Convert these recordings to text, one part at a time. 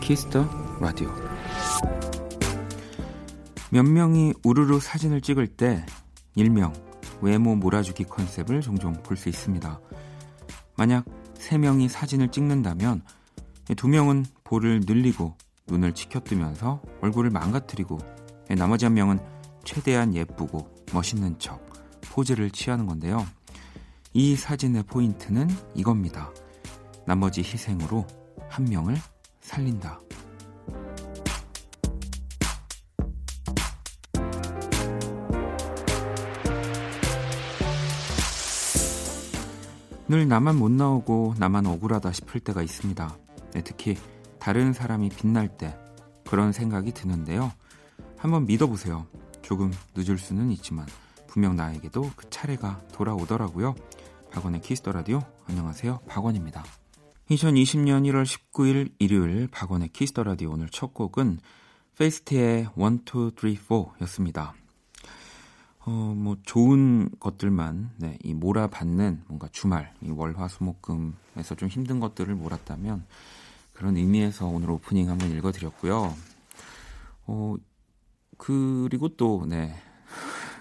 키스터 라디오. 몇 명이 우르르 사진을 찍을 때 일명 외모 몰아주기 컨셉을 종종 볼 수 있습니다. 만약 3명이 사진을 찍는다면 2명은 볼을 늘리고 눈을 치켜뜨면서 얼굴을 망가뜨리고 나머지 1명은 최대한 예쁘고 멋있는 척 포즈를 취하는 건데요. 이 사진의 포인트는 이겁니다. 나머지 희생으로 1명을 살린다. 늘 나만 못 나오고 나만 억울하다 싶을 때가 있습니다. 특히 다른 사람이 빛날 때 그런 생각이 드는데요. 한번 믿어보세요. 조금 늦을 수는 있지만 분명 나에게도 그 차례가 돌아오더라고요. 박원의 키스더 라디오. 안녕하세요, 박원입니다. 2020년 1월 19일 일요일 박원의 키스더 라디오. 오늘 첫 곡은 페이스티의 1, 2, 3, 4였습니다. 뭐 좋은 것들만 이 몰아받는 뭔가 주말, 이 월화수목금에서 좀 힘든 것들을 몰았다면 그런 의미에서 오늘 오프닝 한번 읽어드렸고요. 그리고 또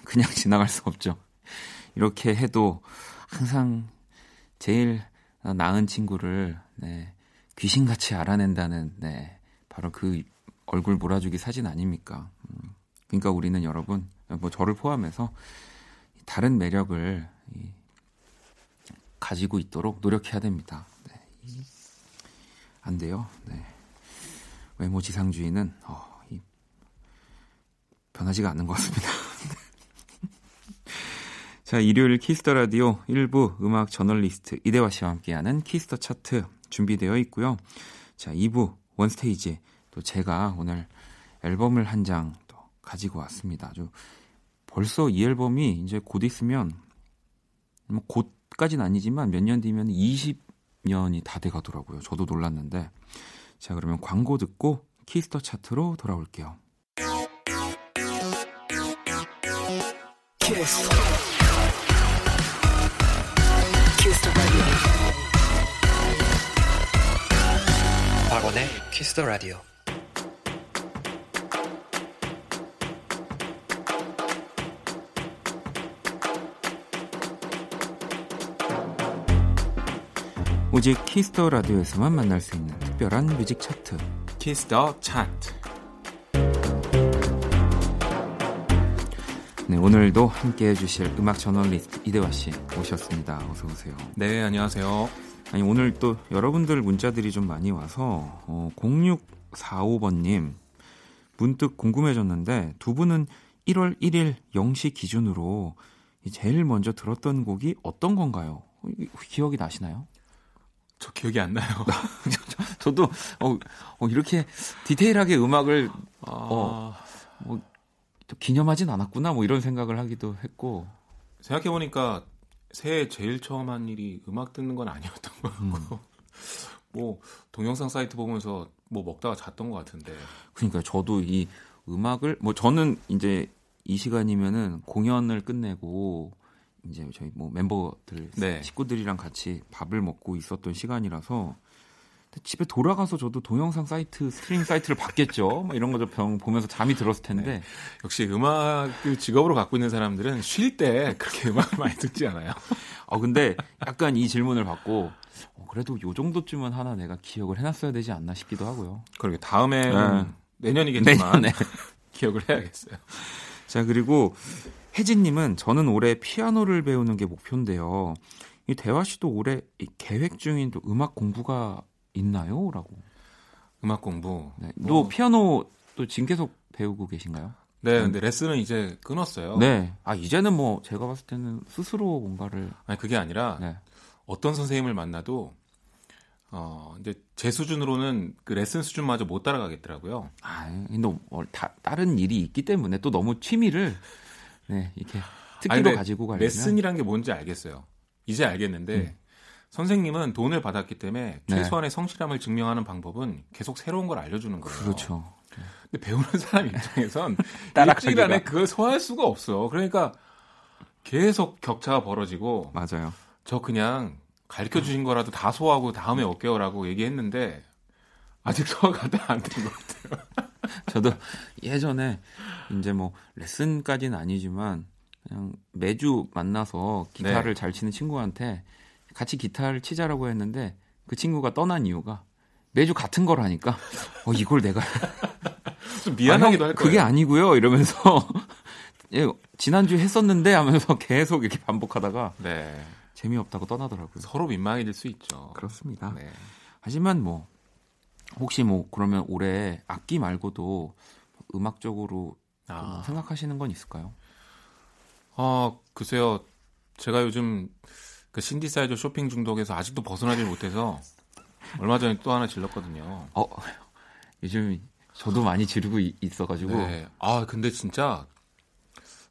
그냥 지나갈 수 없죠. 이렇게 해도 항상 제일 나은 친구를 귀신같이 알아낸다는 바로 그 얼굴 몰아주기 사진 아닙니까? 그러니까 우리는 여러분, 뭐 저를 포함해서 다른 매력을 가지고 있도록 노력해야 됩니다. 안 돼요. 외모 지상주의는 변하지가 않는 것 같습니다. 자, 일요일 키스더 라디오 1부 음악 저널리스트 이대화 씨와 함께하는 키스더 차트 준비되어 있고요. 자, 2부 원스테이지, 또 제가 오늘 앨범을 한 장 가지고 왔습니다. 벌써 이 앨범이 이제 곧 있으면, 곧까지는 아니지만 몇 년 뒤면 20년이 다 돼가더라고요. 저도 놀랐는데. 자, 그러면 광고 듣고 키스더 차트로 돌아올게요. 키스. 키스더 라디오. 박원의 키스더 라디오. 오직 키스더 라디오에서만 만날 수 있는 특별한 뮤직 차트, 키스더 차트. 네, 오늘도 함께해 주실 음악 저널리스트 이대화 씨 오셨습니다. 어서 오세요. 네, 안녕하세요. 아니, 오늘 또 여러분들 문자들이 좀 많이 와서 0645번님 문득 궁금해졌는데, 두 분은 1월 1일 0시 기준으로 제일 먼저 들었던 곡이 어떤 건가요? 기억이 나시나요? 저 기억이 안 나요. 저도 이렇게 디테일하게 음악을 또 기념하진 않았구나, 이런 생각을 하기도 했고. 생각해보니까 새해 제일 처음 한 일이 음악 듣는 건 아니었던 것 같고, 동영상 사이트 보면서 먹다가 잤던 것 같은데. 그러니까 저도 이 음악을, 저는 이제 이 시간이면은 공연을 끝내고 이제 저희 멤버들, 식구들이랑 같이 밥을 먹고 있었던 시간이라서 집에 돌아가서 저도 동영상 사이트, 스트리밍 사이트를 봤겠죠. 이런 거 좀 보면서 잠이 들었을 텐데. 네. 역시 음악을 직업으로 갖고 있는 사람들은 쉴 때 그렇게 음악을 많이 듣지 않아요. 근데 약간 이 질문을 받고 그래도 요 정도쯤은 하나 내가 기억을 해놨어야 되지 않나 싶기도 하고요. 그러게, 다음에 내년이겠지만 내년에 기억을 해야겠어요. 자, 그리고 혜진님은 저는 올해 피아노를 배우는 게 목표인데요. 이 대화 씨도 올해 계획 중인 또 음악 공부가 있나요? 라고. 음악 공부. 네. 또 피아노 또 지금 계속 배우고 계신가요? 네, 근데 레슨은 이제 끊었어요. 네. 이제는 제가 봤을 때는 스스로 뭔가를. 아니, 그게 아니라 어떤 선생님을 만나도 이제 제 수준으로는 그 레슨 수준마저 못 따라가겠더라고요. 근데 다른 일이 있기 때문에 또 너무 취미를 이렇게 특기로 가지고 가려면. 레슨이란 게 뭔지 알겠어요. 이제 알겠는데 선생님은 돈을 받았기 때문에 최소한의 성실함을 증명하는 방법은 계속 새로운 걸 알려주는 거예요. 그렇죠. 근데 배우는 사람 입장에선 일주일 안에 그걸 소화할 수가 없어. 그러니까 계속 격차가 벌어지고. 맞아요. 저 그냥 가르쳐 주신 거라도 다 소화하고 다음에 올게요라고 얘기했는데 아직 소화가 다 안 된 것 같아요. 저도 예전에 이제 뭐 레슨까지는 아니지만 그냥 매주 만나서 기타를 네. 잘 치는 친구한테 같이 기타를 치자라고 했는데 그 친구가 떠난 이유가 매주 같은 걸 하니까 이걸 내가 좀 미안하기도 할 거예요. 그게 아니고요 이러면서 예, 지난주에 했었는데 하면서 계속 이렇게 반복하다가 네. 재미없다고 떠나더라고요. 서로 민망해질 수 있죠. 그렇습니다. 네. 하지만 뭐 혹시 뭐 그러면 올해 악기 말고도 음악적으로 생각하시는 건 있을까요? 글쎄요. 제가 요즘 그 신디사이저 쇼핑 중독에서 아직도 벗어나지 못해서 얼마 전에 또 하나 질렀거든요. 요즘 저도 많이 지르고 있어가지고. 네. 근데 진짜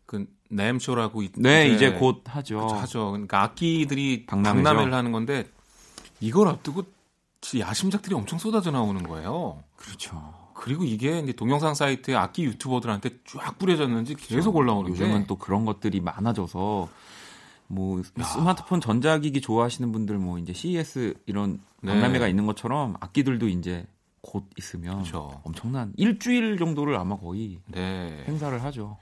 그 램쇼라고 네, 이제 곧 하죠. 그렇죠, 하죠. 그러니까 악기들이 박람회를 하는 건데 이걸 앞두고 야심작들이 엄청 쏟아져 나오는 거예요. 그렇죠. 그리고 이게 이제 동영상 사이트에 악기 유튜버들한테 쫙 뿌려졌는지 계속 올라오는데 요즘은 또 그런 것들이 많아져서 뭐 스마트폰 전자기기 좋아하시는 분들 뭐 이제 CES 이런 박람회가 네. 있는 것처럼 악기들도 이제 곧 있으면 그렇죠. 엄청난 일주일 정도를 아마 거의 네. 행사를 하죠.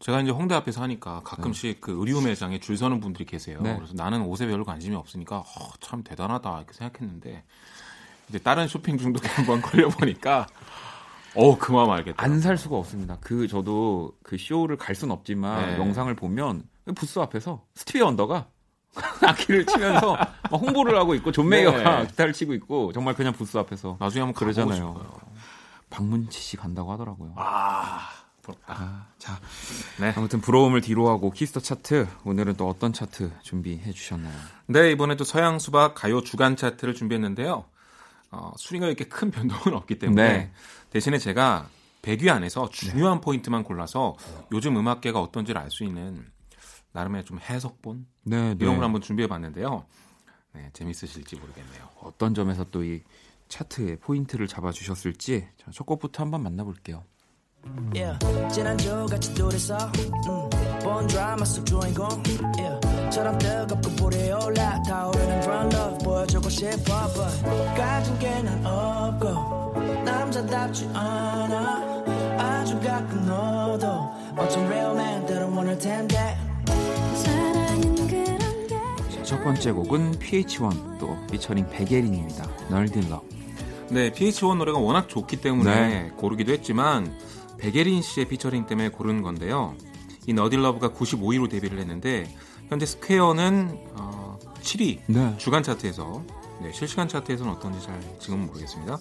제가 이제 홍대 앞에서 하니까 가끔씩 네. 그 의류 매장에 줄 서는 분들이 계세요. 네. 그래서 나는 옷에 별로 관심이 없으니까 참 대단하다 이렇게 생각했는데 이제 다른 쇼핑 중독에 한번 걸려보니까 그 마음 알겠다. 안 살 수가 없습니다. 저도 그 쇼를 갈 순 없지만 네. 영상을 보면 부스 앞에서 스티비 원더가 악기를 치면서 막 홍보를 하고 있고 존 메이어가 네. 기타를 치고 있고 정말 그냥 부스 앞에서 나중에 한번 그러잖아요. 박문치 씨 간다고 하더라고요. 자, 네. 아무튼 부러움을 뒤로하고 키스터 차트 오늘은 또 어떤 차트 준비해 주셨나요? 네, 이번에 또 서양 수박 가요 주간 차트를 준비했는데요. 순위가 이렇게 큰 변동은 없기 때문에 네. 대신에 제가 100위 안에서 중요한 네. 포인트만 골라서 요즘 음악계가 어떤지를 알 수 있는 나름의 좀 해석본 네, 이런 걸 한번 준비해봤는데요. 네, 재밌으실지 모르겠네요. 어떤 점에서 또 이 차트의 포인트를 잡아주셨을지 첫 곡부터 한번 만나볼게요. Yeah, 지난주같이 둘이서 본 드라마 속 주인공 yeah,처럼 뜨겁고 불이 올라 타오르는 그런 love 보여주고 싶어 but 가진 게 난 없고 남자답지 않아 아주 가끔 너도 어쩜 real man들은 원할 텐데 첫 번째 곡은 PH1 또 피처링 백예린입니다. 널 딜러 네, PH1 노래가 워낙 좋기 때문에 네. 고르기도 했지만 백예린 씨의 피처링 때문에 고른 건데요. 이 너딜러브가 95위로 데뷔를 했는데 현재 스퀘어는 7위 네. 주간 차트에서 네, 실시간 차트에서는 어떤지 잘 지금은 모르겠습니다.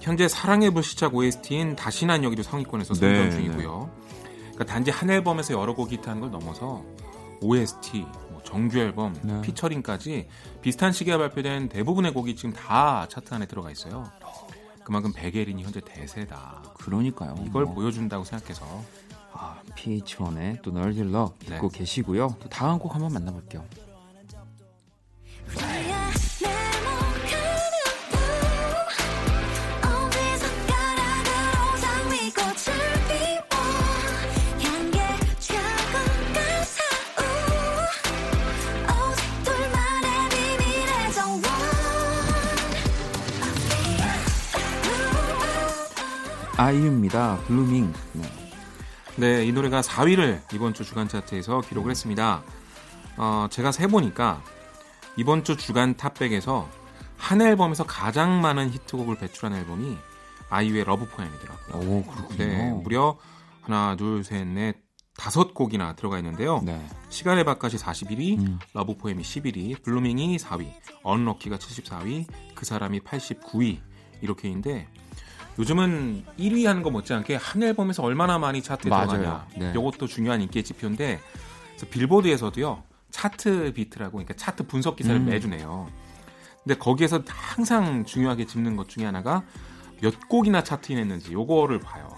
현재 사랑의 불시착 OST인 다시 난 여기도 상위권에서 선전 네, 중이고요. 네. 그러니까 단지 한 앨범에서 여러 곡이 히트한 걸 넘어서 OST, 정규 앨범, 네. 피처링까지 비슷한 시기에 발표된 대부분의 곡이 지금 다 차트 안에 들어가 있어요. 그만큼 백예린이 현재 대세다. 그러니까요. 이걸 보여준다고 생각해서 PH1의 또 널 딜러 듣고 네. 계시고요. 또 다음 곡 한번 만나볼게요. 아이유입니다. 블루밍. 네, 이 노래가 4위를 이번 주 주간 차트에서 기록을 했습니다. 제가 세보니까 이번 주 주간 탑백에서 한 앨범에서 가장 많은 히트곡을 배출한 앨범이 아이유의 러브포엠이더라고요. 오, 그렇군요. 네, 무려 하나, 둘, 셋, 넷, 5곡이나 들어가 있는데요. 네. 시간의 바깥이 41위, 러브포엠이 11위, 블루밍이 4위, 언럭키가 74위, 그 사람이 89위 이렇게인데 요즘은 1위 하는 거 못지않게 한 앨범에서 얼마나 많이 차트에 들어가냐 네. 이것도 중요한 인기의 지표인데 그래서 빌보드에서도요 차트 비트라고 그러니까 차트 분석 기사를 매주 내요. 근데 거기에서 항상 중요하게 짚는 것 중에 하나가 몇 곡이나 차트인했는지 요거를 봐요.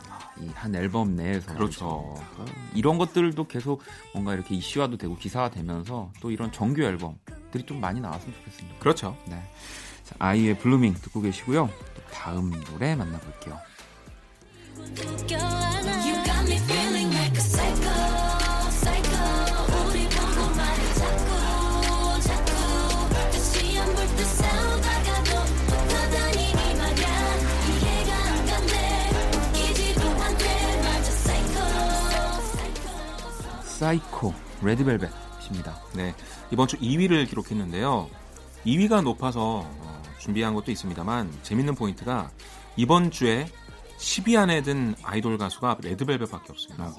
이 한 앨범 내에서 그렇죠. 이런 것들도 계속 뭔가 이렇게 이슈화도 되고 기사화되면서 또 이런 정규 앨범들이 좀 많이 나왔으면 좋겠습니다. 그렇죠. 네. 자, 아이유의 블루밍 듣고 계시고요. 다음 노래 만나볼게요. 사이코, 레드벨벳입니다. 네, 이번 주 2위를 기록했는데요. 2위가 높아서 준비한 것도 있습니다만 재밌는 포인트가 이번 주에 10위 안에 든 아이돌 가수가 레드벨벳밖에 없습니다.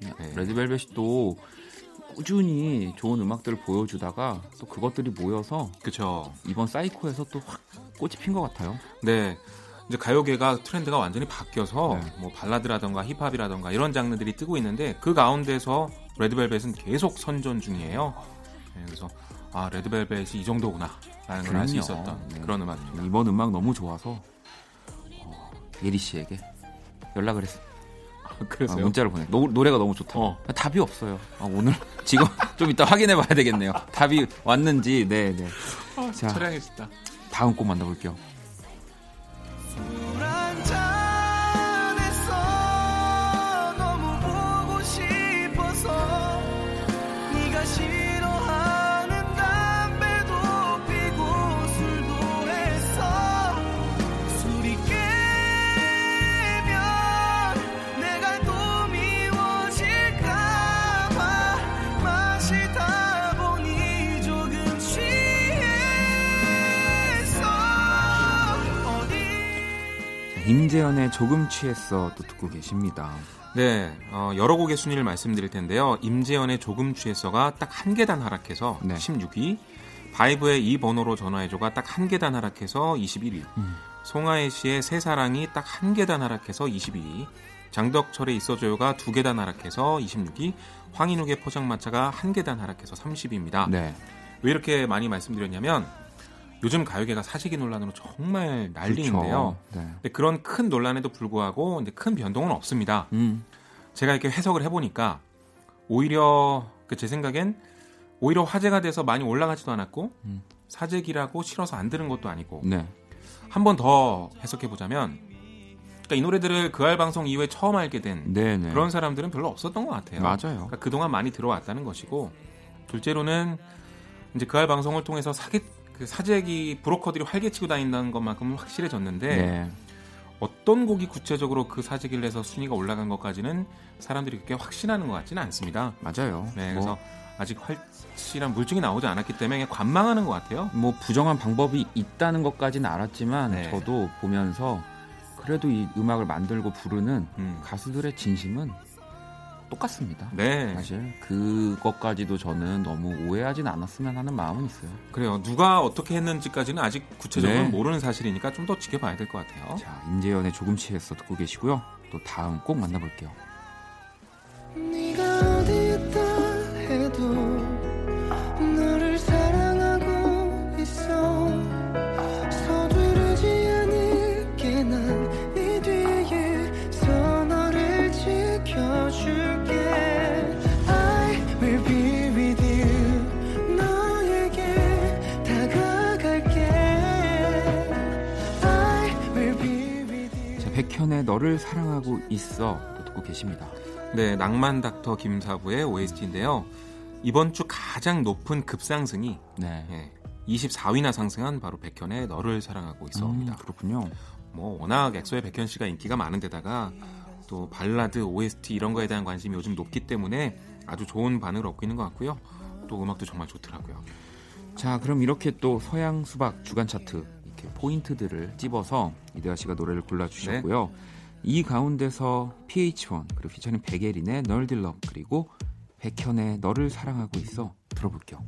네. 레드벨벳이 또 꾸준히 좋은 음악들을 보여주다가 또 그것들이 모여서 그쵸. 이번 사이코에서 또 확 꽃이 핀 것 같아요. 네. 이제 가요계가 트렌드가 완전히 바뀌어서 네. 뭐 발라드라던가 힙합이라던가 이런 장르들이 뜨고 있는데 그 가운데서 레드벨벳은 계속 선전 중이에요. 네, 그래서 아 레드벨벳이 이 정도구나 라는 걸 알 수 있었던 네. 그런 음악입니다. 이번 음악 너무 좋아서 예리씨에게 연락을 했습니다. 그래서 문자를 보내. 노래가 너무 좋다. 답이 없어요. 오늘 지금 좀 이따 확인해 봐야 되겠네요. 답이 왔는지. 네, 네. 자, 철량해졌다. 다음 곡 만나볼게요. 임재현의 조금 취했어 또 듣고 계십니다. 네, 여러 곡의 순위를 말씀드릴 텐데요. 임재현의 조금 취했어가 딱 한 계단 하락해서 네. 16위, 바이브의 이 번호로 전화해줘가 딱 한 계단 하락해서 21위, 송하예 씨의 새 사랑이 딱 한 계단 하락해서 22위, 장덕철의 있어줘요가 두 계단 하락해서 26위, 황인욱의 포장마차가 한 계단 하락해서 30위입니다. 네. 왜 이렇게 많이 말씀드렸냐면 요즘 가요계가 사재기 논란으로 정말 난리인데요. 그렇죠. 네. 근데 그런 큰 논란에도 불구하고 이제 큰 변동은 없습니다. 제가 이렇게 해석을 해보니까 오히려 제 생각엔 오히려 화제가 돼서 많이 올라가지도 않았고 사재기라고 싫어서 안 들은 것도 아니고 네. 한 번 더 해석해보자면 그러니까 이 노래들을 그알 방송 이후에 처음 알게 된 네네. 그런 사람들은 별로 없었던 것 같아요. 맞아요. 그러니까 그동안 많이 들어왔다는 것이고 둘째로는 이제 그알 방송을 통해서 그 사재기 브로커들이 활개치고 다닌다는 것만큼은 확실해졌는데 네. 어떤 곡이 구체적으로 그 사재기를 해서 순위가 올라간 것까지는 사람들이 그렇게 확신하는 것 같지는 않습니다. 맞아요. 네, 그래서 아직 확실한 물증이 나오지 않았기 때문에 그냥 관망하는 것 같아요. 뭐 부정한 방법이 있다는 것까지는 알았지만 네. 저도 보면서 그래도 이 음악을 만들고 부르는 가수들의 진심은 똑같습니다. 네. 사실 그것까지도 저는 너무 오해하진 않았으면 하는 마음은 있어요. 그래요. 누가 어떻게 했는지까지는 아직 구체적으로 네. 모르는 사실이니까 좀 더 지켜봐야 될 것 같아요. 자, 임재현의 조금 취했어 듣고 계시고요. 또 다음 꼭 만나볼게요. 네가 어디 있다 해도 너를 사랑하고 있어 서두르지 않을게 난 백현의 너를 사랑하고 있어 듣고 계십니다. 네, 낭만 닥터 김사부의 OST인데요. 이번 주 가장 높은 급상승이 네. 네, 24위나 상승한 바로 백현의 너를 사랑하고 있어입니다. 그렇군요. 뭐 워낙 엑소의 백현 씨가 인기가 많은 데다가 또 발라드, OST 이런 거에 대한 관심이 요즘 높기 때문에 아주 좋은 반응을 얻고 있는 것 같고요. 또 음악도 정말 좋더라고요. 자, 그럼 이렇게 또 서양 수박 주간 차트 이렇게 포인트들을 찝어서 이대화 씨가 노래를 골라주셨고요. 네. 이 가운데서 PH1 그리고 피처링 백예린의 널 딜럽 그리고 백현의 너를 사랑하고 있어 들어볼게요.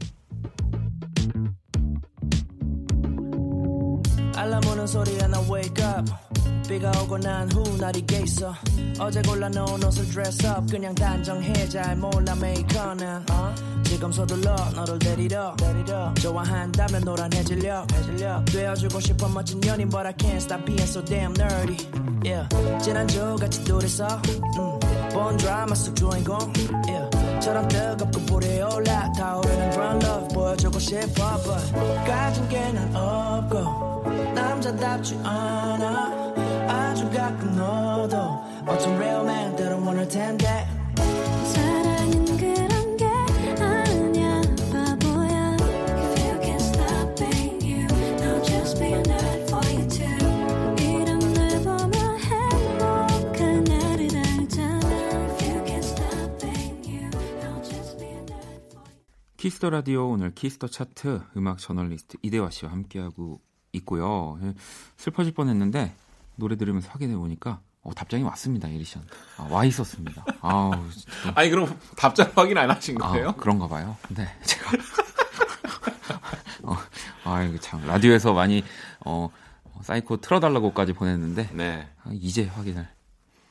알람 오는 소리 하나 wake up 비가 오고 난 후 날이 깨있어 어제 골라 넣은 옷을 dress up 그냥 단정해 잘 몰라 make on it 지금 서둘러 너를 데리러 좋아한다면 노란해질려 되어주고 싶어 멋진 연인 but I can't stop being so damn nerdy yeah. 지난주 같이 둘이서 본 드라마 속 주인공 yeah. 처럼 뜨겁고 불에 올라 타오르는 brown love 보여주고 싶어 but 가진 게 난 없고 남자답지 않아 아주 가끔 너도 어쩜 real man 때론 원할 텐데 사랑은 그런 게 아니야 바보야 If you can't stop being you I'll just be a nerd for you too 이런 날 보면 행복한 날을 알잖아 If you can't stop being you I'll just 키스더 라디오 오늘 키스더 차트 음악 저널리스트 이대화 씨와 함께하고 있고요. 슬퍼질 뻔했는데 노래 들으면서 확인해 보니까 답장이 왔습니다. 예리션 와 있었습니다. 아우, 아니 그럼 답장 확인 안 하신 거예요? 아, 그런가 봐요. 네, 제가 이거 참 라디오에서 많이 사이코 틀어달라고까지 보냈는데 네. 이제 확인을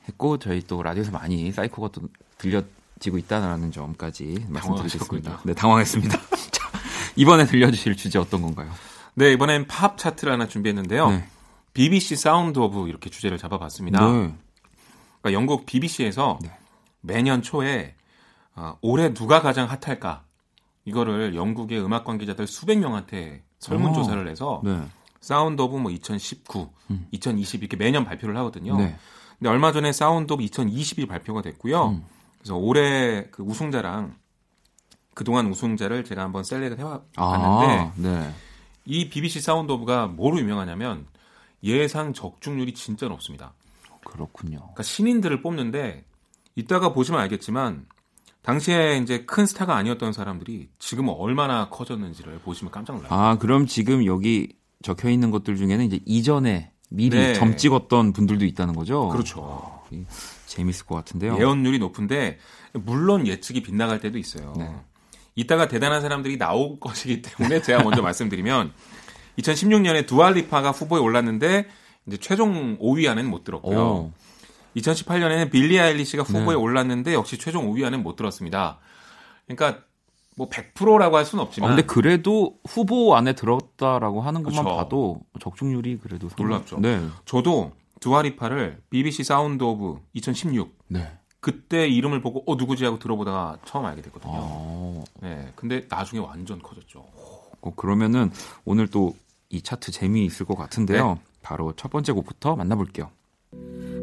했고 저희 또 라디오에서 많이 사이코가 또 들려지고 있다라는 점까지 말씀드리겠습니다. 네, 당황했습니다. 자, 이번에 들려주실 주제 어떤 건가요? 네, 이번엔 팝 차트를 하나 준비했는데요. 네. BBC 사운드 오브 이렇게 주제를 잡아봤습니다. 네. 그러니까 영국 BBC에서 네. 매년 초에 올해 누가 가장 핫할까 이거를 영국의 음악 관계자들 수백 명한테 설문조사를 해서 네. 사운드 오브 2019, 2020 이렇게 매년 발표를 하거든요. 네. 근데 얼마 전에 사운드 오브 2020이 발표가 됐고요. 그래서 올해 그 우승자랑 그동안 우승자를 제가 한번 셀렉을 해봤는데 네. 이 BBC 사운드 오브가 뭐로 유명하냐면 예상 적중률이 진짜 높습니다. 그렇군요. 그러니까 신인들을 뽑는데 이따가 보시면 알겠지만 당시에 이제 큰 스타가 아니었던 사람들이 지금 얼마나 커졌는지를 보시면 깜짝 놀라요. 아, 그럼 지금 여기 적혀 있는 것들 중에는 이제 이전에 미리 네. 점 찍었던 분들도 있다는 거죠? 그렇죠. 아, 재밌을 것 같은데요. 예언률이 높은데 물론 예측이 빗나갈 때도 있어요. 네. 이따가 대단한 사람들이 나올 것이기 때문에 제가 먼저 말씀드리면 2016년에 두알리파가 후보에 올랐는데 이제 최종 5위 안에는 못 들었고요. 2018년에는 빌리 아일리시가 후보에 네. 올랐는데 역시 최종 5위 안에는 못 들었습니다. 그러니까 뭐 100%라고 할 수는 없지만 근데 그래도 후보 안에 들었다라고 하는 것만 그렇죠. 봐도 적중률이 그래도 놀랍죠. 네. 저도 두알리파를 BBC 사운드 오브 2016 네. 그때 이름을 보고 누구지 하고 들어보다가 처음 알게 됐거든요. 네. 근데 나중에 완전 커졌죠. 그러면은 오늘 또 이 차트 재미있을 것 같은데요. 네. 바로 첫 번째 곡부터 만나볼게요.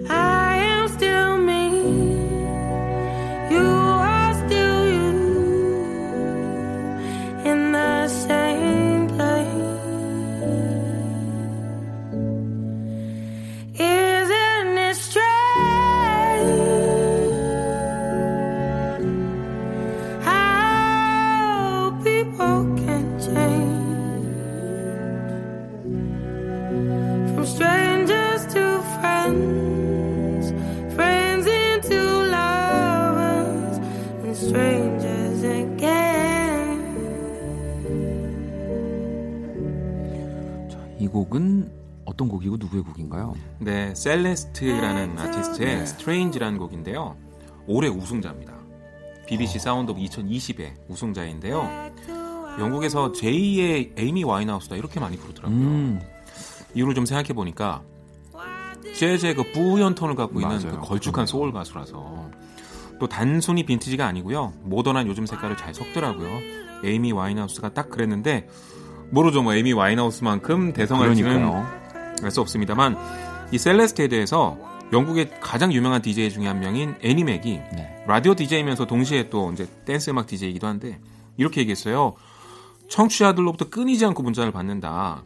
I am still me. You are still you. In the same place. Isn't it strange? How people can change. Strangers to friends, friends into lovers, and strangers again. 자, 이 곡은 어떤 곡이고 누구의 곡인가요? 네, 셀레스트라는 아티스트의 네. Strange라는 곡인데요. 올해 우승자입니다. BBC 사운드 오브 2020의 우승자인데요. 영국에서 제2의 에이미 와인하우스다 이렇게 많이 부르더라고요. 이유를 좀 생각해 보니까 재즈의 그 뿌연 톤을 갖고 있는 그 걸쭉한 소울 가수라서 또 단순히 빈티지가 아니고요 모던한 요즘 색깔을 잘 섞더라고요. 에이미 와인하우스가 딱 그랬는데 모르죠. 뭐 에이미 와인하우스만큼 대성할지는 알 수 없습니다만 이 셀레스트에 대해서 영국의 가장 유명한 DJ 중에 한 명인 애니맥이 네. 라디오 DJ면서 동시에 또 이제 댄스 음악 DJ이기도 한데 이렇게 얘기했어요. 청취자들로부터 끊이지 않고 문자를 받는다.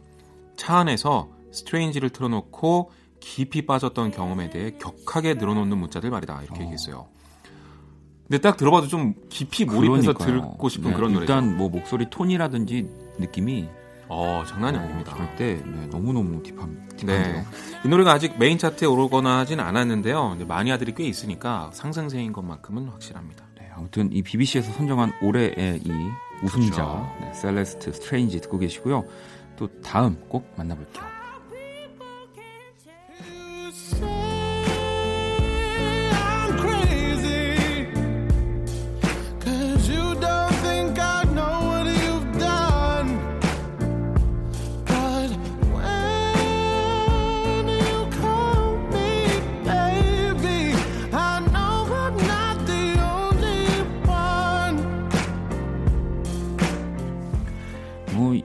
차 안에서 스트레인지를 틀어놓고 깊이 빠졌던 경험에 대해 격하게 늘어놓는 문자들 말이다 이렇게 얘기했어요. 근데 딱 들어봐도 좀 깊이 몰입해서 그러니까요. 듣고 싶은 네, 그런 노래죠. 일단 뭐 목소리 톤이라든지 느낌이 장난이 아닙니다. 절대 네, 너무너무 딥한데요. 네. 이 노래가 아직 메인 차트에 오르거나 하진 않았는데요. 마니아들이 꽤 있으니까 상승세인 것만큼은 확실합니다. 네, 아무튼 이 BBC에서 선정한 올해의 이 우승자 그렇죠. 네, 셀레스트 스트레인지 듣고 계시고요. 또 다음 꼭 만나볼게요.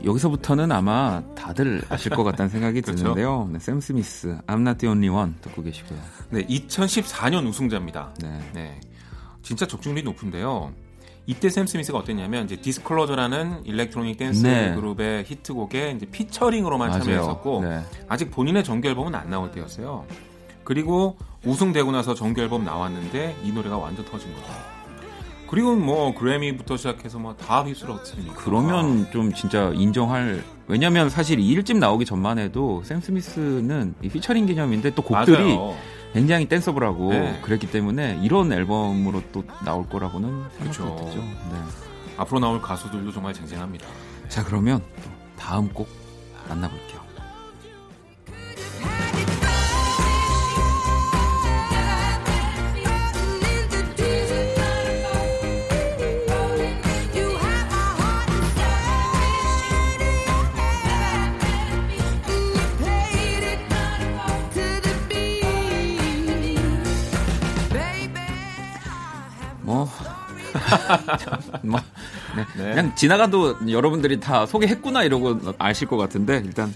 여기서부터는 아마 다들 아실 것 같다는 생각이 그렇죠? 드는데요. 네, 샘 스미스, I'm not the only one 듣고 계시고요. 네, 2014년 우승자입니다. 네. 네, 진짜 적중률이 높은데요. 이때 샘 스미스가 어땠냐면 이제 디스클로저라는 일렉트로닉 댄스 네. 그룹의 히트곡에 이제 피처링으로만 맞아요. 참여했었고 네. 아직 본인의 정규앨범은 안 나올 때였어요. 그리고 우승되고 나서 정규앨범 나왔는데 이 노래가 완전 터진 거죠. 그리고 뭐 그래미부터 시작해서 뭐 다 휩쓸었습니다. 그러면 좀 진짜 인정할. 왜냐면 사실 이 1집 나오기 전만 해도 샘 스미스는 이 피처링 개념인데 또 곡들이 맞아요. 굉장히 댄서블하고 네. 그랬기 때문에 이런 앨범으로 또 나올 거라고는 생각도 못했죠. 네. 앞으로 나올 가수들도 정말 쟁쟁합니다. 자 그러면 또 다음 곡 만나볼게요. 네. 네. 그냥 지나가도 여러분들이 다 소개했구나 이러고 아실 것 같은데 일단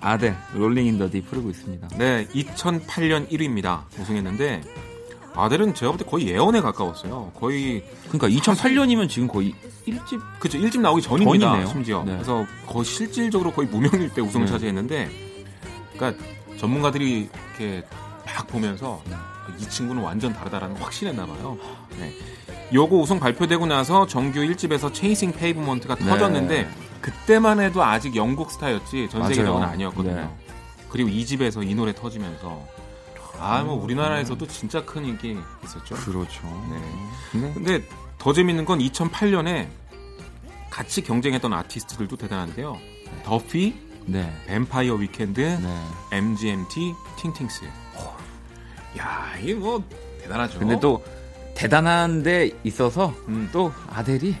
아델 롤링 인 더 딥 흐르고 있습니다. 네, 2008년 1위입니다. 우승했는데 아델은 제가 볼 때 거의 예언에 가까웠어요. 거의 그러니까 2008년이면 지금 거의 1집 그렇죠. 1집 나오기 전입니다. 전이네요. 심지어 네. 그래서 거의 실질적으로 거의 무명일 때 우승을 네. 차지했는데 그러니까 전문가들이 이렇게 막 보면서 네. 이 친구는 완전 다르다라는 확신했나봐요. 네. 요거 우승 발표되고 나서 정규 1집에서 체이싱 페이브먼트가 네. 터졌는데 그때만 해도 아직 영국 스타였지 전 세계적으로는 아니었거든요. 네. 그리고 2집에서 이 노래 터지면서 아 뭐 우리나라에서도 진짜 큰 인기 있었죠. 그렇죠. 네. 근데 더 재밌는 건 2008년에 같이 경쟁했던 아티스트들도 대단한데요. 네. 더피, 네. 뱀파이어 위켄드, 네. MGMT, 팅팅스. 야, 이게 뭐 대단하죠. 근데 또 대단한 데 있어서 또 아델이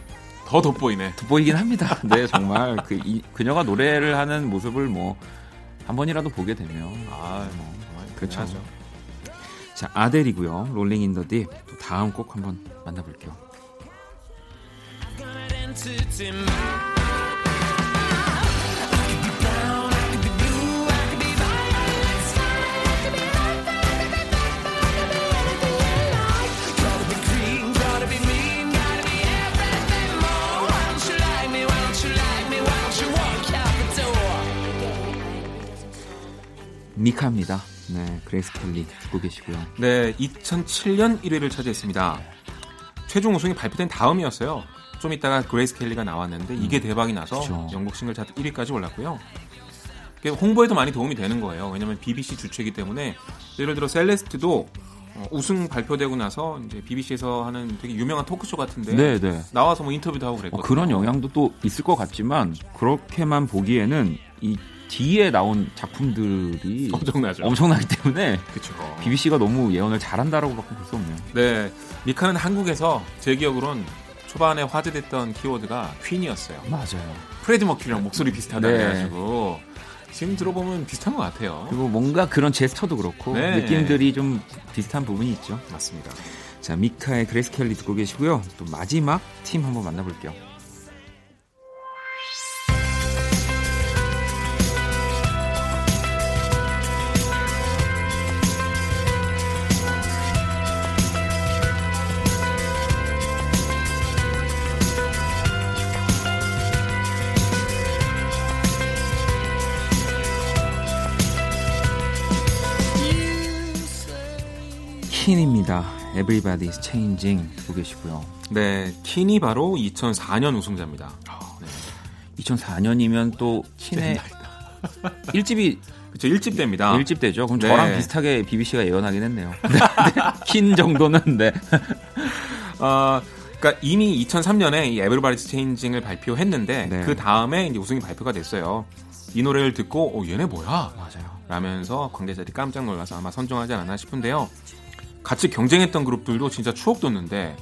더 돋보이네. 돋보이긴 합니다. 네, 정말 그녀가 노래를 하는 모습을 뭐 한 번이라도 보게 되면 아, 뭐 정말 그렇죠. 자, 아델이고요. 롤링 인 더 딥. 또 다음 곡 한번 만나 볼게요. 미카입니다. 네, 그레이스 켈리 듣고 계시고요. 네, 2007년 1위를 차지했습니다. 네. 최종 우승이 발표된 다음이었어요. 좀 이따가 그레이스 켈리가 나왔는데 이게 대박이 나서 그쵸. 영국 싱글 차트 1위까지 올랐고요. 홍보에도 많이 도움이 되는 거예요. 왜냐하면 BBC 주최이기 때문에 예를 들어 셀레스트도 우승 발표되고 나서 이제 BBC에서 하는 되게 유명한 토크쇼 같은데 네네. 나와서 뭐 인터뷰도 하고 그랬거든요. 그런 영향도 또 있을 것 같지만 그렇게만 보기에는 이 뒤에 나온 작품들이 엄청나기 때문에 그쵸. BBC가 너무 예언을 잘한다라고 밖에 볼 수 없네요. 네, 미카는 한국에서 제 기억으론 초반에 화제됐던 키워드가 퀸이었어요. 맞아요. 프레디 머큐리랑 목소리 비슷하다 네. 해가지고 지금 들어보면 비슷한 것 같아요. 그리고 뭔가 그런 제스처도 그렇고 네. 느낌들이 좀 비슷한 부분이 있죠. 맞습니다. 자, 미카의 그레이스 켈리 듣고 계시고요. 또 마지막 팀 한번 만나볼게요. 킨입니다. Everybody's Changing 듣고 계시고요. 네, 킨이 바로 2004년 우승자입니다. 네. 2004년이면 또 킨의 1집이 그렇죠. 1집 때입니다. 1집 때죠. 그럼 네. 저랑 비슷하게 BBC가 예언하긴 했네요. 킨 정도는 네. 그러니까 이미 2003년에 이 Everybody's Changing을 발표했는데 네. 그 다음에 이제 우승이 발표가 됐어요. 이 노래를 듣고 얘네 뭐야? 맞아요. 라면서 관계자들이 깜짝 놀라서 아마 선정하지 않았나 싶은데요. 같이 경쟁했던 그룹들도 진짜 추억 돋는데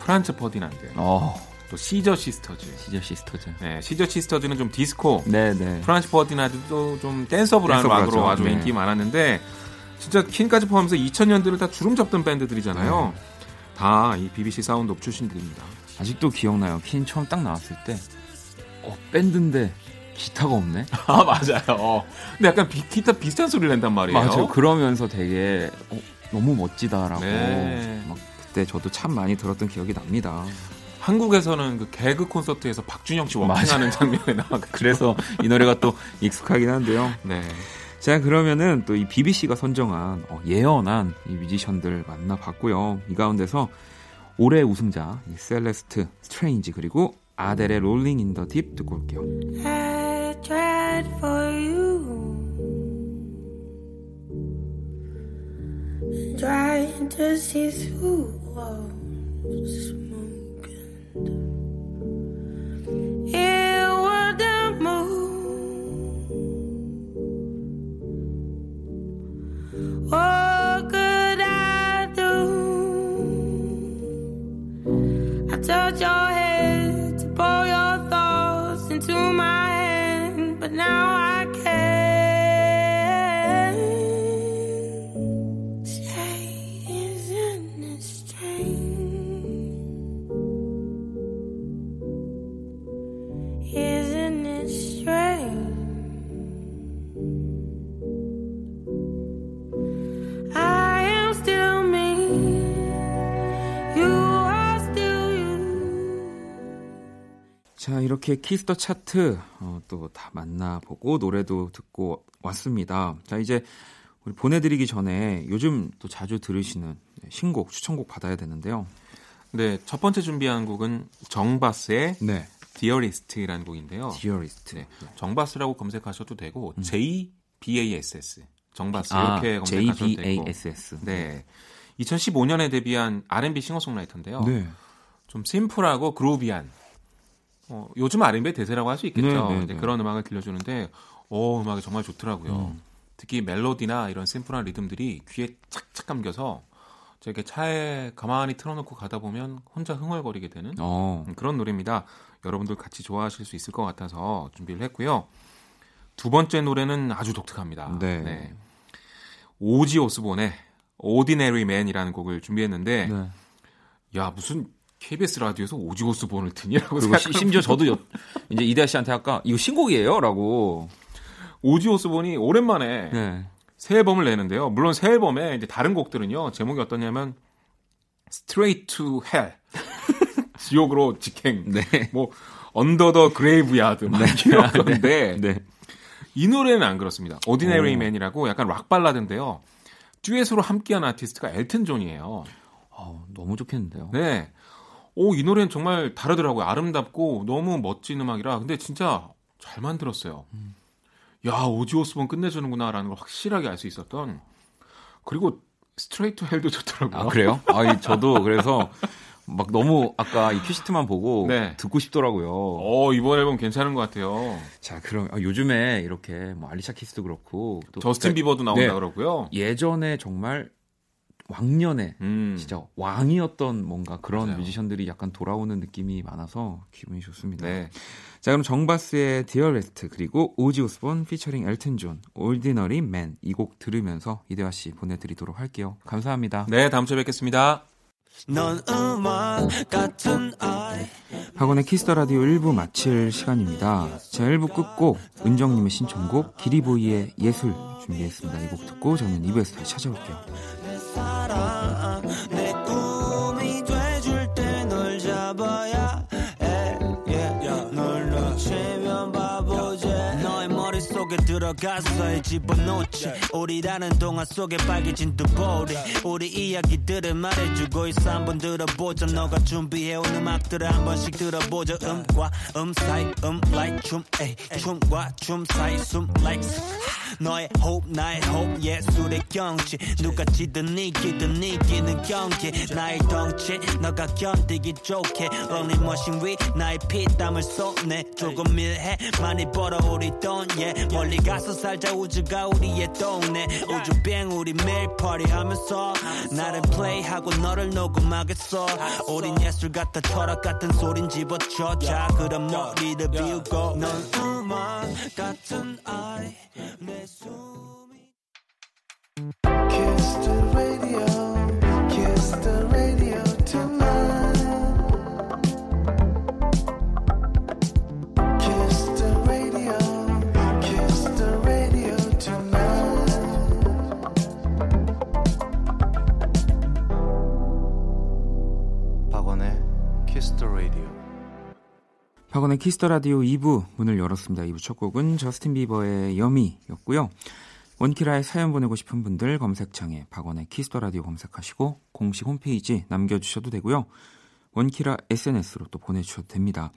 프란츠 퍼디난드, 또 시저 시스터즈. 네, 시저 시스터즈는 좀 디스코, 네네. 프란츠 퍼디난드도 좀 댄서블한 락으로 아주 네. 인기 많았는데 진짜 킨까지 포함해서 2000년대를 다 주름 잡던 밴드들이잖아요. 네. 다 이 BBC 사운드업 출신들입니다. 아직도 기억나요. 킨 처음 딱 나왔을 때 밴드인데 기타가 없네. 아 맞아요. 근데 약간 기타 비슷한 소리를 낸단 말이에요. 맞아요. 그러면서 되게 너무 멋지다라고 네. 막 그때 저도 참 많이 들었던 기억이 납니다. 한국에서는 그 개그 콘서트에서 박준영 씨 워킹하는 장면에 나와 그래서 이 노래가 또 익숙하긴 한데요. 네. 자 그러면은 또 이 BBC가 선정한 예언한 이 뮤지션들 만나봤고요. 이 가운데서 올해 우승자 셀레스트, 스트레인지, 그리고 아델의 롤링 인 더 딥 듣고 올게요. I tried for you, trying to see through all the smoke and it was the moon. What could I do? I touched your head to pour your thoughts into my hand, but now I can't. 자, 이렇게 키스더 차트 또 다 만나보고 노래도 듣고 왔습니다. 자, 이제 우리 보내드리기 전에 요즘 또 자주 들으시는 신곡 추천곡 받아야 되는데요. 네, 첫 번째 준비한 곡은 정바스의 네. 디어리스트라는 곡인데요. 디어리스트. 네. 정바스라고 검색하셔도 되고 JBASS 정바스 이렇게 검색하셔도 JBASS. 되고. 네. 2015년에 데뷔한 R&B 싱어송라이터인데요. 네. 좀 심플하고 그루비한. 요즘 R&B 대세라고 할 수 있겠죠. 네, 그런 음악을 들려주는데 음악이 정말 좋더라고요. 특히 멜로디나 이런 심플한 리듬들이 귀에 착착 감겨서 이렇게 차에 가만히 틀어놓고 가다 보면 혼자 흥얼거리게 되는 그런 노래입니다. 여러분들 같이 좋아하실 수 있을 것 같아서 준비를 했고요. 두 번째 노래는 아주 독특합니다. 네. 네. 오지 오스본의 Ordinary Man이라는 곡을 준비했는데 야, 무슨 KBS 라디오에서 오지 오스본을 트니라고 생각하고 심지어 저도 이제 이대하 씨한테 아까 이거 신곡이에요? 라고. 오지 오스본이 오랜만에 새 앨범을 내는데요. 물론 새 앨범에 이제 다른 곡들은요. 제목이 어떠냐면 Straight to Hell 지옥으로 직행 뭐 Under the Graveyard 막 이랬는데 이 노래는 안 그렇습니다. Ordinary Man이라고 약간 락 발라드인데요. 듀엣으로 함께한 아티스트가 엘튼 존이에요. 너무 좋겠는데요. 네. 이 노래는 정말 다르더라고요. 아름답고 너무 멋진 음악이라. 근데 진짜 잘 만들었어요. 야, 오지 오스본 끝내주는구나라는 걸 확실하게 알 수 있었던. 그리고 스트레이트 헬도 좋더라고요. 아, 그래요? 저도 그래서 막 너무 아까 이 큐시트만 보고 듣고 싶더라고요. 이번 앨범 괜찮은 것 같아요. 자, 그럼 요즘에 이렇게 뭐 알리샤 키스도 그렇고 또 저스틴 비버도 나온다 그러고요. 예전에 정말 왕년에 진짜 왕이었던 뭔가 그런 맞아요. 뮤지션들이 약간 돌아오는 느낌이 많아서 기분이 좋습니다. 네. 자, 그럼 정바스의 디얼레스트 그리고 오지 오스본 피처링 엘튼 존 Ordinary Man 이 곡 들으면서 이대화 씨 보내드리도록 할게요. 감사합니다. 네, 다음 주에 뵙겠습니다. 넌 음악 같은 아이. 박원의 키스더 라디오 1부 마칠 시간입니다. 제 1부 끝곡 은정님의 신청곡 기리보이의 예술 준비했습니다. 이 곡 듣고 저는 2부에서 다시 찾아올게요. 내 사랑 내 꿈이 돼줄 때 널 잡아야 해. 널 놓치면 바보지. 너의 머릿속에 들어가서 집어넣지. 우리라는 동화 속에 빨개진 두 볼이 우리 이야기들을 말해주고 있어. 한번 들어보자. 너가 준비해온 음악들을 한 번씩 들어보자. 음과 사이 like 춤 춤과 춤 사이 숨 like 너의 hope 나의 hope 예술의 경치 누가 지든 이기든 이기는 경기 나의 덩치 너가 견디기 좋게 only 머신 위 나의 피땀을 쏟네 조금 밀해 많이 벌어 우리 돈 멀리 가서 살자 우주가 우리의 동네 우주뱅 우리 매일 파티하면서 나를 플레이하고 너를 녹음하겠어 우린 예술 같아 철학 같은 소린 집어쳐 자 그럼 머리를 비우고 넌 음악 같은 아이 내 숨이 Kiss the radio Kiss the radio tonight 박원의 키스더라디오 2부 문을 열었습니다. 2부 첫 곡은 저스틴 비버의 여미였고요. 원키라에 사연 보내고 싶은 분들 검색창에 박원의 키스더라디오 검색하시고 공식 홈페이지 남겨주셔도 되고요. 원키라 SNS로 또 보내주셔도 됩니다.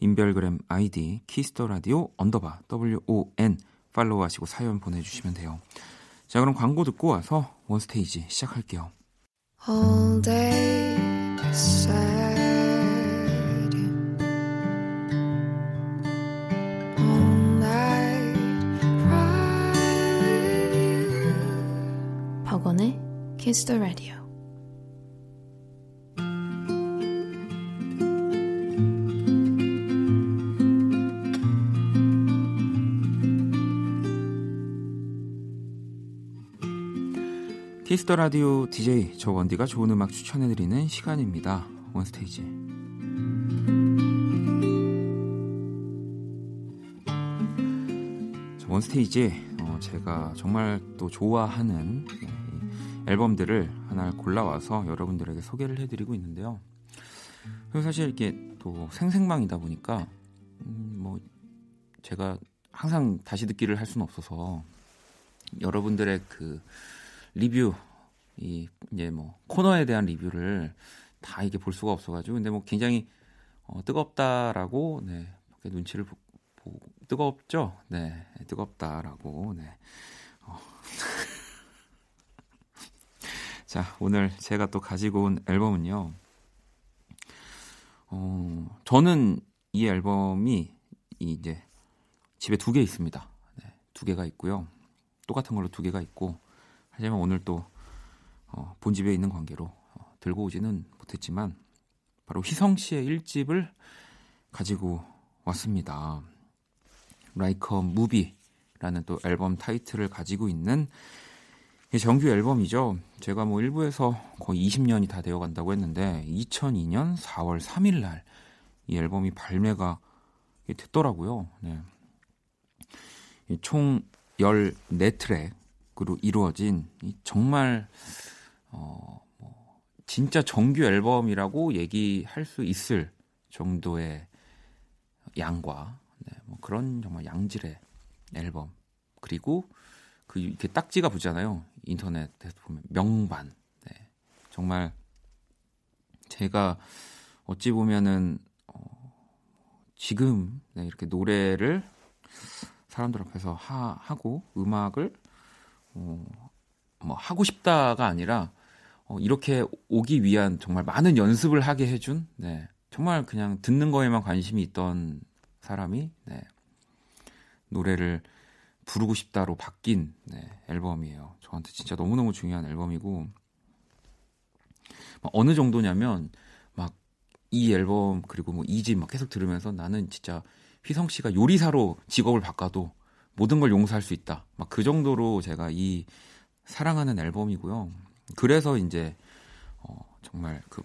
인별그램 아이디 키스더라디오_WON 팔로우하시고 사연 보내주시면 돼요. 자, 그럼 광고 듣고 와서 원스테이지 시작할게요. All day beside you. All night cry with you. 박원의 Kiss the Radio. 키스더라디오 DJ 저 원디가 좋은 음악 추천해드리는 시간입니다. 원스테이지. 원스테이지 제가 정말 또 좋아하는 앨범들을 하나 골라와서 여러분들에게 소개를 해드리고 있는데요. 그리고 사실 이렇게 또 생생방이다 보니까 제가 항상 다시 듣기를 할 수는 없어서 여러분들의 그 리뷰, 이제 코너에 대한 리뷰를 다 이게 볼 수가 없어가지고, 근데 굉장히 뜨겁다라고, 네, 눈치를 보고, 뜨겁죠? 네, 뜨겁다라고, 네. 자, 오늘 제가 또 가지고 온 앨범은요, 저는 이 앨범이 이제 집에 2개 있습니다. 네, 2개가 있고요. 똑같은 걸로 2개가 있고, 하지만 오늘 또 본집에 있는 관계로 들고 오지는 못했지만 바로 휘성 씨의 1집을 가지고 왔습니다. Like a Movie라는 또 앨범 타이틀을 가지고 있는 정규 앨범이죠. 제가 1부에서 거의 20년이 다 되어간다고 했는데 2002년 4월 3일 날 이 앨범이 발매가 됐더라고요. 네. 총 14트랙 으로 이루어진 정말 진짜 정규 앨범이라고 얘기할 수 있을 정도의 양과 네, 그런 정말 양질의 앨범. 그리고 그 이렇게 딱지가 붙잖아요. 인터넷에서 보면 명반. 네, 정말 제가 어찌 보면은 지금 네, 이렇게 노래를 사람들 앞에서 하고 음악을 하고 싶다가 아니라 이렇게 오기 위한 정말 많은 연습을 하게 해준 네, 정말 그냥 듣는 거에만 관심이 있던 사람이 네, 노래를 부르고 싶다로 바뀐 네, 앨범이에요. 저한테 진짜 너무너무 중요한 앨범이고 어느 정도냐면 막 이 앨범 그리고 이 집 막 계속 들으면서 나는 진짜 휘성 씨가 요리사로 직업을 바꿔도 모든 걸 용서할 수 있다. 막 그 정도로 제가 이 사랑하는 앨범이고요. 그래서 이제 정말 그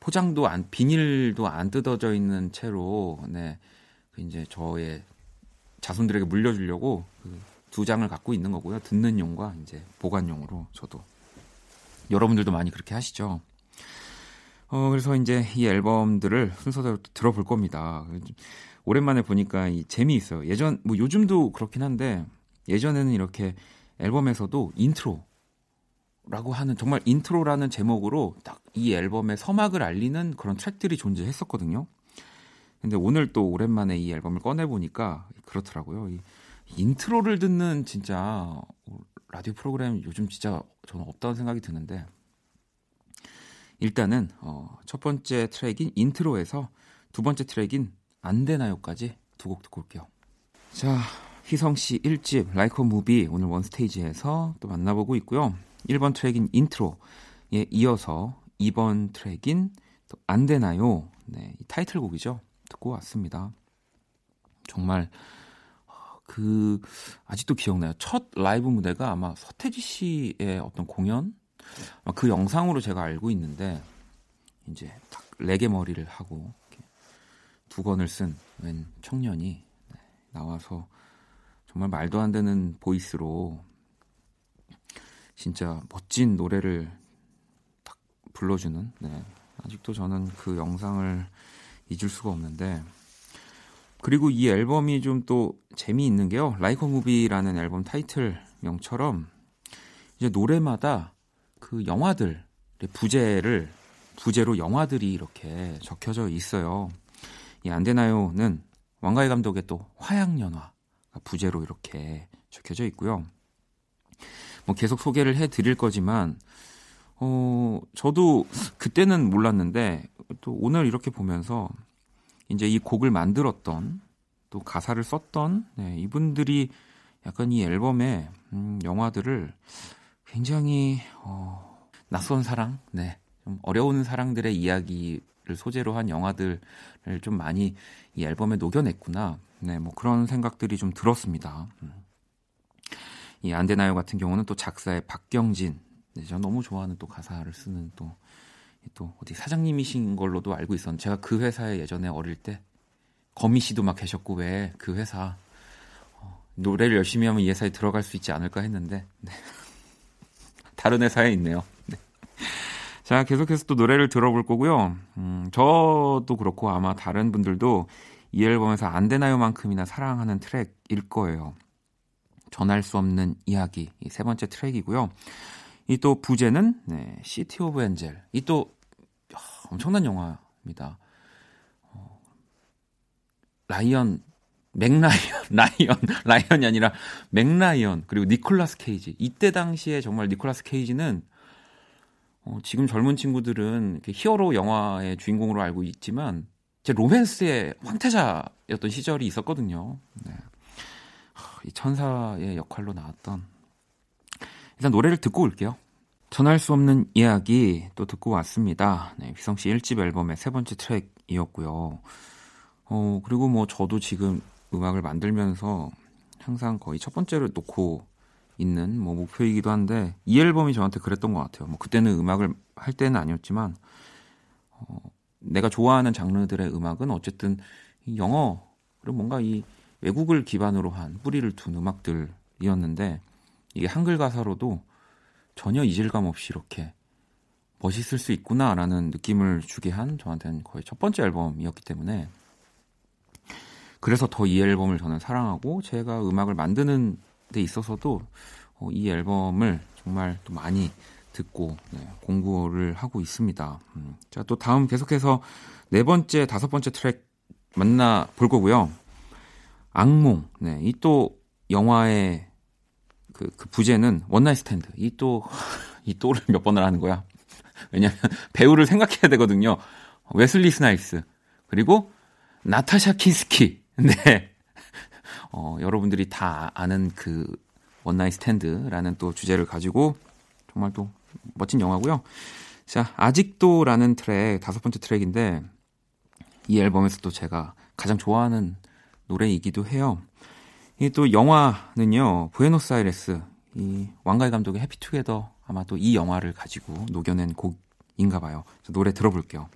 포장도 안 비닐도 안 뜯어져 있는 채로 네 이제 저의 자손들에게 물려주려고 그 2장을 갖고 있는 거고요. 듣는 용과 이제 보관용으로 저도 여러분들도 많이 그렇게 하시죠. 그래서 이제 이 앨범들을 순서대로 들어볼 겁니다. 오랜만에 보니까 재미있어요. 예전 요즘도 그렇긴 한데 예전에는 이렇게 앨범에서도 인트로라고 하는 정말 인트로라는 제목으로 딱 이 앨범의 서막을 알리는 그런 트랙들이 존재했었거든요. 근데 오늘 또 오랜만에 이 앨범을 꺼내보니까 그렇더라고요. 이 인트로를 듣는 진짜 라디오 프로그램 요즘 진짜 저는 없다는 생각이 드는데 일단은 첫 번째 트랙인 인트로에서 두 번째 트랙인 안 되나요까지 2곡 듣고 올게요. 자, 휘성 씨 1집 Like a Movie 오늘 원스테이지에서 또 만나보고 있고요. 1번 트랙인 인트로에 이어서 2번 트랙인 또 안 되나요 네, 타이틀곡이죠. 듣고 왔습니다. 정말 그 아직도 기억나요. 첫 라이브 무대가 아마 서태지 씨의 어떤 공연 그 영상으로 제가 알고 있는데 이제 딱 레게 머리를 하고 2권을 쓴 웬 청년이 나와서 정말 말도 안 되는 보이스로 진짜 멋진 노래를 딱 불러주는 네. 아직도 저는 그 영상을 잊을 수가 없는데 그리고 이 앨범이 좀 또 재미있는 게요. 라이커 무비라는 앨범 타이틀명처럼 이제 노래마다 그 영화들의 부제로 영화들이 이렇게 적혀져 있어요. 이 안되나요는 왕가위 감독의 또 화양연화가 부제로 이렇게 적혀져 있고요. 뭐 계속 소개를 해드릴 거지만 저도 그때는 몰랐는데 또 오늘 이렇게 보면서 이제 이 곡을 만들었던 또 가사를 썼던 이분들이 약간 이 앨범의 영화들을 굉장히 낯선 사랑, 좀 어려운 사랑들의 이야기를 소재로 한 영화들을 좀 많이 이 앨범에 녹여냈구나. 뭐 그런 생각들이 좀 들었습니다. 이 안되나요 같은 경우는 또 작사의 박경진, 제가 너무 좋아하는 또 가사를 쓰는 또 어디 사장님이신 걸로도 알고 있었는데 제가 그 회사에 예전에 어릴 때 거미 씨도 막 계셨고 왜 그 회사 노래를 열심히 하면 이 회사에 들어갈 수 있지 않을까 했는데 다른 회사에 있네요. 자, 계속해서 또 노래를 들어볼 거고요. 저도 그렇고 아마 다른 분들도 이 앨범에서 안 되나요만큼이나 사랑하는 트랙일 거예요. 전할 수 없는 이야기, 이 세 번째 트랙이고요. 이 또 부제는 시티 오브 엔젤. 이 또 엄청난 영화입니다. 라이언이 아니라 맥라이언, 그리고 니콜라스 케이지. 이때 당시에 정말 니콜라스 케이지는 지금 젊은 친구들은 히어로 영화의 주인공으로 알고 있지만 제 로맨스의 황태자였던 시절이 있었거든요. 네. 이 천사의 역할로 나왔던. 일단 노래를 듣고 올게요. 전할 수 없는 이야기 또 듣고 왔습니다. 휘성 씨 1집 앨범의 세 번째 트랙이었고요. 그리고 뭐 저도 지금 음악을 만들면서 항상 거의 첫 번째로 놓고 있는 뭐 목표이기도 한데 이 앨범이 저한테 그랬던 것 같아요. 뭐 그때는 음악을 할 때는 아니었지만 내가 좋아하는 장르들의 음악은 어쨌든 영어 그리고 뭔가 이 외국을 기반으로 한 뿌리를 둔 음악들이었는데 이게 한글 가사로도 전혀 이질감 없이 이렇게 멋있을 수 있구나라는 느낌을 주게 한 저한테는 거의 첫 번째 앨범이었기 때문에 그래서 더 이 앨범을 저는 사랑하고 제가 음악을 만드는 데 있어서도 이 앨범을 정말 또 많이 듣고 공부를 하고 있습니다. 자, 또 다음 계속해서 네 번째, 다섯 번째 트랙 만나 볼 거고요. 악몽. 이 또 영화의 그 부제는 원나잇 스탠드. 이 또를 몇 번을 하는 거야? 왜냐하면 배우를 생각해야 되거든요. 웨슬리 스나이프스 그리고 나타샤 키스키. 네. 여러분들이 다 아는 그 원나잇 스탠드라는 또 주제를 가지고 정말 또 멋진 영화고요. 자, 아직도라는 트랙, 다섯 번째 트랙인데 이 앨범에서 또 제가 가장 좋아하는 노래이기도 해요. 이 또 영화는요, 부에노스아이레스, 이 왕가위 감독의 해피투게더, 아마 또 이 영화를 가지고 녹여낸 곡인가 봐요. 노래 들어볼게요.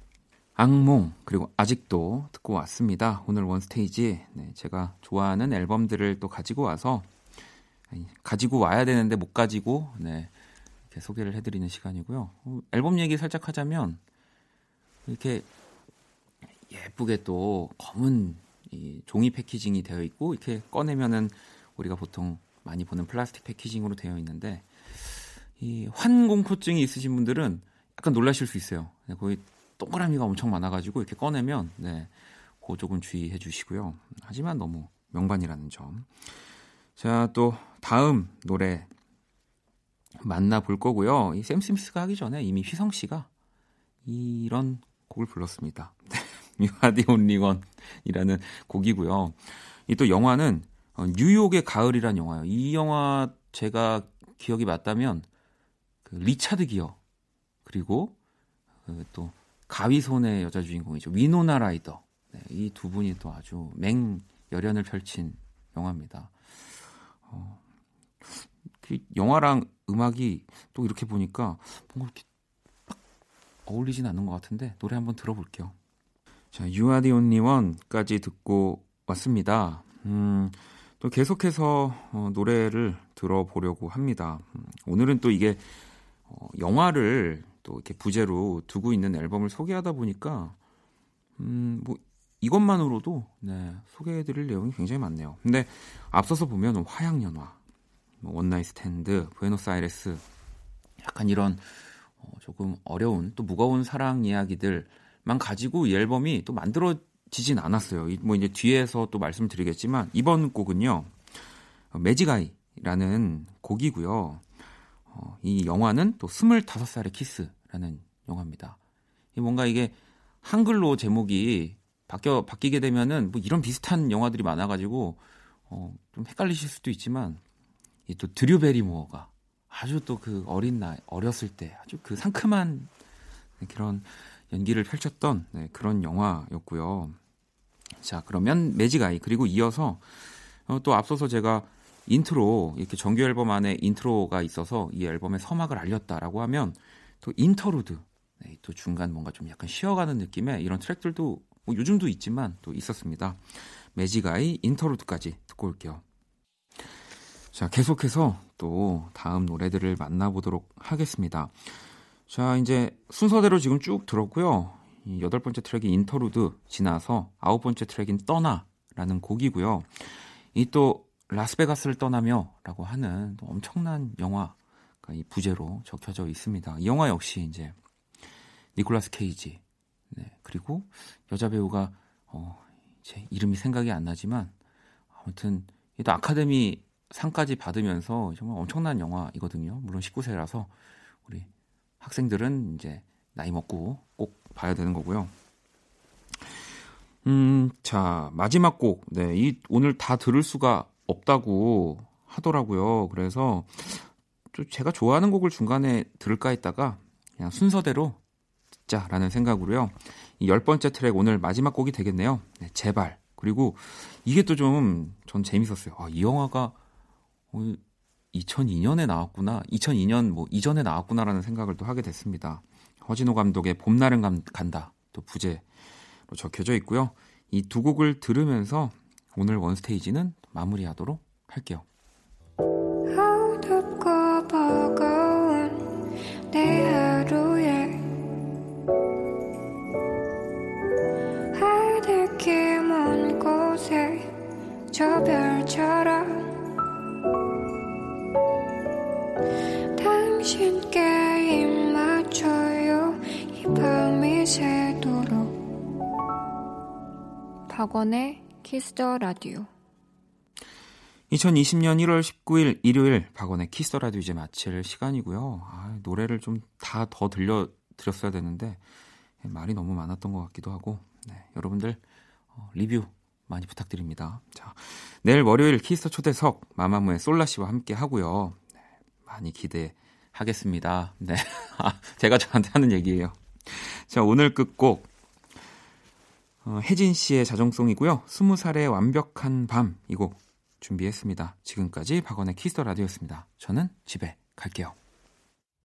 악몽, 그리고 아직도 듣고 왔습니다. 오늘 원스테이지, 제가 좋아하는 앨범들을 또 가지고 와서, 가지고 와야 되는데 못 가지고, 이렇게 소개를 해드리는 시간이고요. 앨범 얘기 살짝 하자면, 이렇게 예쁘게 또 검은 이 종이 패키징이 되어 있고 이렇게 꺼내면은 우리가 보통 많이 보는 플라스틱 패키징으로 되어 있는데 이 환공포증이 있으신 분들은 약간 놀라실 수 있어요. 거기 동그라미가 엄청 많아가지고 이렇게 꺼내면 그거 조금 주의해 주시고요. 하지만 너무 명반이라는 점. 자, 또 다음 노래 만나볼 거고요. 이 샘 스미스가 하기 전에 이미 휘성 씨가 이런 곡을 불렀습니다. You are the only one이라는 곡이고요. 이 또 영화는 뉴욕의 가을이란 영화예요. 이 영화 제가 기억이 맞다면 그 리차드 기어 그리고 또 가위손의 여자 주인공이죠. 위노나 라이더. 이 두 분이 또 아주 맹열연을 펼친 영화입니다. 그 영화랑 음악이 또 이렇게 보니까 뭔가 이렇게 딱 어울리진 않는 것 같은데 노래 한번 들어볼게요. 자, You are the only one까지 듣고 왔습니다. 또 계속해서 노래를 들어보려고 합니다. 오늘은 또 이게 영화를 또 이렇게 부제로 두고 있는 앨범을 소개하다 보니까 뭐 이것만으로도 네, 소개해드릴 내용이 굉장히 많네요. 근데 앞서서 보면 화양연화, 원나잇 스탠드, 부에노스아이레스 약간 이런 조금 어려운 또 무거운 사랑 이야기들만 가지고 이 앨범이 또 만들어지진 않았어요. 뭐 이제 뒤에서 또 말씀드리겠지만 이번 곡은요 매직아이라는 곡이고요. 이 영화는 또 25살의 키스라는 영화입니다. 뭔가 이게 한글로 제목이 바뀌게 되면은 뭐 이런 비슷한 영화들이 많아가지고 좀 헷갈리실 수도 있지만 이 또 드류 베리모어가 아주 또 그 어린 나이 어렸을 때 아주 그 상큼한 그런 연기를 펼쳤던 네, 그런 영화였고요. 자 그러면 매직아이 그리고 이어서 또 앞서서 제가 인트로 이렇게 정규 앨범 안에 인트로가 있어서 이 앨범의 서막을 알렸다라고 하면 또 인터루드 네, 또 중간 뭔가 좀 약간 쉬어가는 느낌의 이런 트랙들도 뭐 요즘도 있지만 또 있었습니다. 매직아이 인터루드까지 듣고 올게요. 자 계속해서 또 다음 노래들을 만나보도록 하겠습니다. 자 이제 순서대로 지금 쭉 들었고요. 이 8번째 트랙인 인터루드 지나서 9번째 트랙인 떠나라는 곡이고요. 이 또 라스베가스를 떠나며 라고 하는 또 엄청난 영화가 이 부제로 적혀져 있습니다. 이 영화 역시 이제 니콜라스 케이지 네, 그리고 여자 배우가 제 이름이 생각이 안 나지만 아무튼 또 아카데미 상까지 받으면서 정말 엄청난 영화이거든요. 물론 19세라서 우리 학생들은 이제 나이 먹고 꼭 봐야 되는 거고요. 자 마지막 곡, 네, 이 오늘 다 들을 수가 없다고 하더라고요. 그래서 또 제가 좋아하는 곡을 중간에 들을까 했다가 그냥 순서대로 라는 생각으로요. 이 10번째 트랙 오늘 마지막 곡이 되겠네요. 네, 제발. 그리고 이게 또 좀 전 재밌었어요. 아, 이 영화가 2002년에 나왔구나. 2002년 뭐 이전에 나왔구나라는 생각을 또 하게 됐습니다. 허진호 감독의 봄날은 간다. 또 부제로 적혀져 있고요. 이 두 곡을 들으면서 오늘 원스테이지는 마무리하도록 할게요. 덥고 버거운 내 하루에 하늘길 먼 곳에 저 별처럼 당신께 입 맞춰요 이 밤이 새도록 박원의 키스 더 라디오 2020년 1월 19일 일요일 박원의 키스 더 라디오 이제 마칠 시간이고요. 아, 노래를 좀 다 더 들려드렸어야 되는데 말이 너무 많았던 것 같기도 하고 네, 여러분들 리뷰 많이 부탁드립니다. 자, 내일 월요일 키스터 초대석 마마무의 솔라씨와 함께 하고요. 네, 많이 기대하겠습니다. 네, 제가 저한테 하는 얘기예요. 자, 오늘 끝곡 혜진씨의 자정송이고요. 20살의 완벽한 밤 이 곡 준비했습니다. 지금까지 박원의 키스터 라디오였습니다. 저는 집에 갈게요.